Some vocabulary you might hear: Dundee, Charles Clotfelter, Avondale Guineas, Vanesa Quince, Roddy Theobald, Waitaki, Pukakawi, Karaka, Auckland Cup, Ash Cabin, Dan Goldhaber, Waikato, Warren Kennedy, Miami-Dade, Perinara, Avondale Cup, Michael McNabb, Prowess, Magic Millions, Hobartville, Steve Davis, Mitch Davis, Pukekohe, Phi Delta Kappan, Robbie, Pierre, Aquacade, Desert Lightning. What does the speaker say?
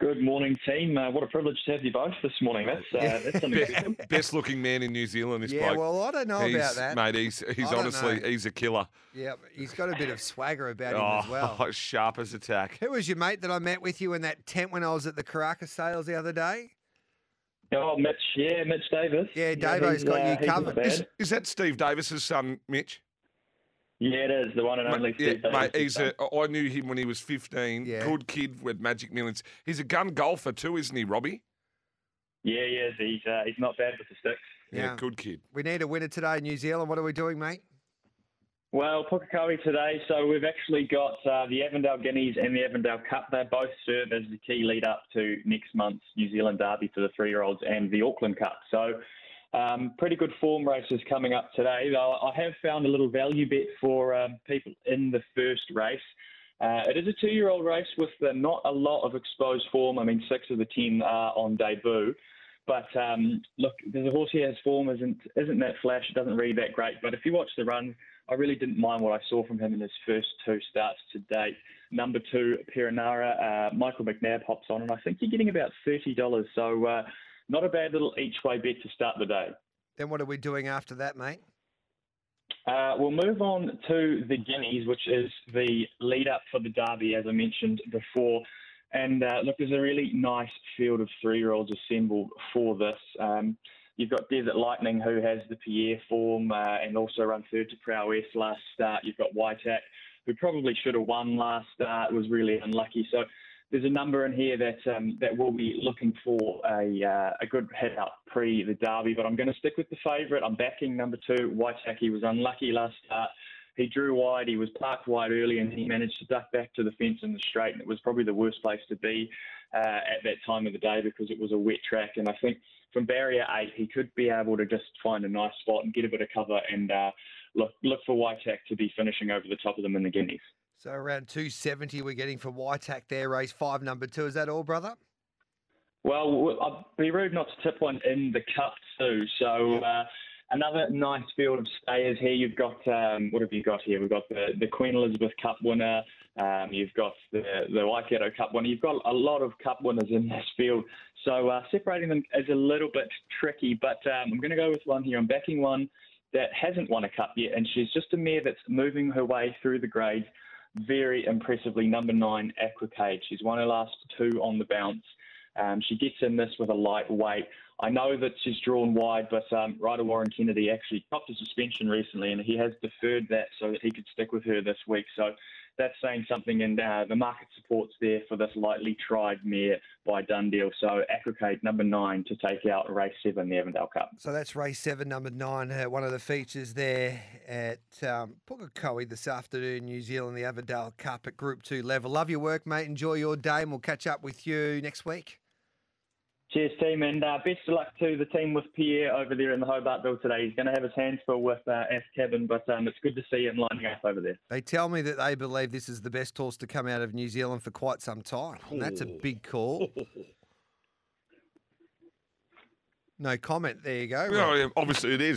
Good morning, team. What a privilege to have you both this morning. That's amazing. Best looking man in New Zealand, this bloke. Yeah, well, I don't know about that. Mate, he's honestly, he's a killer. Yeah, he's got a bit of swagger about him as well. Oh, sharp as a tack. Who was your mate that I met with you in that tent when I was at the Karaka sales the other day? Oh, Mitch. Yeah, Mitch Davis. Yeah, Davo's got you covered. Is that Steve Davis's son, Mitch? Yeah, it is. The one and only Steve Davis. Mate, I knew him when he was 15. Yeah. Good kid with Magic Millions. He's a gun golfer too, isn't he, Robbie? Yeah, he is. He's not bad with the sticks. Yeah, good kid. We need a winner today in New Zealand. What are we doing, mate? Well, Pukakawi today. So we've actually got the Avondale Guineas and the Avondale Cup. They both serve as the key lead up to next month's New Zealand Derby for the three-year-olds and the Auckland Cup. So... pretty good form races coming up today. I have found a little value bet for people in the first race. It is a two-year-old race with not a lot of exposed form. I mean, 6 of the 10 are on debut. But look, there's a horse here. His form isn't that flash. It doesn't read that great. But if you watch the run, I really didn't mind what I saw from him in his first 2 starts to date. Number 2, Perinara, Michael McNabb hops on, and I think you're getting about $30. So... not a bad little each-way bet to start the day. Then what are we doing after that, mate? We'll move on to the Guineas, which is the lead-up for the Derby, as I mentioned before. And, look, there's a really nice field of three-year-olds assembled for this. You've got Desert Lightning, who has the Pierre form and also run third to Prowess last start. You've got Waitaki, who probably should have won last start, was really unlucky. So... there's a number in here that will be looking for a good head up pre the Derby, but I'm going to stick with the favourite. I'm backing number 2, Waitaki. Was unlucky last start. He drew wide. He was parked wide early, and he managed to duck back to the fence in the straight. And it was probably the worst place to be at that time of the day because it was a wet track. And I think from barrier 8, he could be able to just find a nice spot and get a bit of cover and look for Waitaki to be finishing over the top of them in the Guineas. So around 270 we're getting for Waitaki there, race 5, number 2. Is that all, brother? Well, I'd be rude not to tip one in the Cup too. So another nice field of stayers here. You've got, what have you got here? We've got the Queen Elizabeth Cup winner. You've got the Waikato Cup winner. You've got a lot of Cup winners in this field. So separating them is a little bit tricky, but I'm going to go with one here. I'm backing one that hasn't won a Cup yet, and she's just a mare that's moving her way through the grades. Very impressively, number 9, Aquacade. She's won her last 2 on the bounce. She gets in this with a light weight. I know that she's drawn wide, but rider Warren Kennedy actually popped a suspension recently, and he has deferred that so that he could stick with her this week. So that's saying something, and the market support's there for this lightly tried mare by Dundee. So Aquacade, number 9, to take out race 7, the Avondale Cup. So that's race 7, number 9, one of the features there at Pukekohe this afternoon, New Zealand, the Avondale Cup at Group 2 level. Love your work, mate. Enjoy your day, and we'll catch up with you next week. Cheers, team, and best of luck to the team with Pierre over there in the Hobartville today. He's going to have his hands full with Ash Cabin, but it's good to see him lining up over there. They tell me that they believe this is the best horse to come out of New Zealand for quite some time, and that's a big call. No comment. There you go. Well, obviously it is.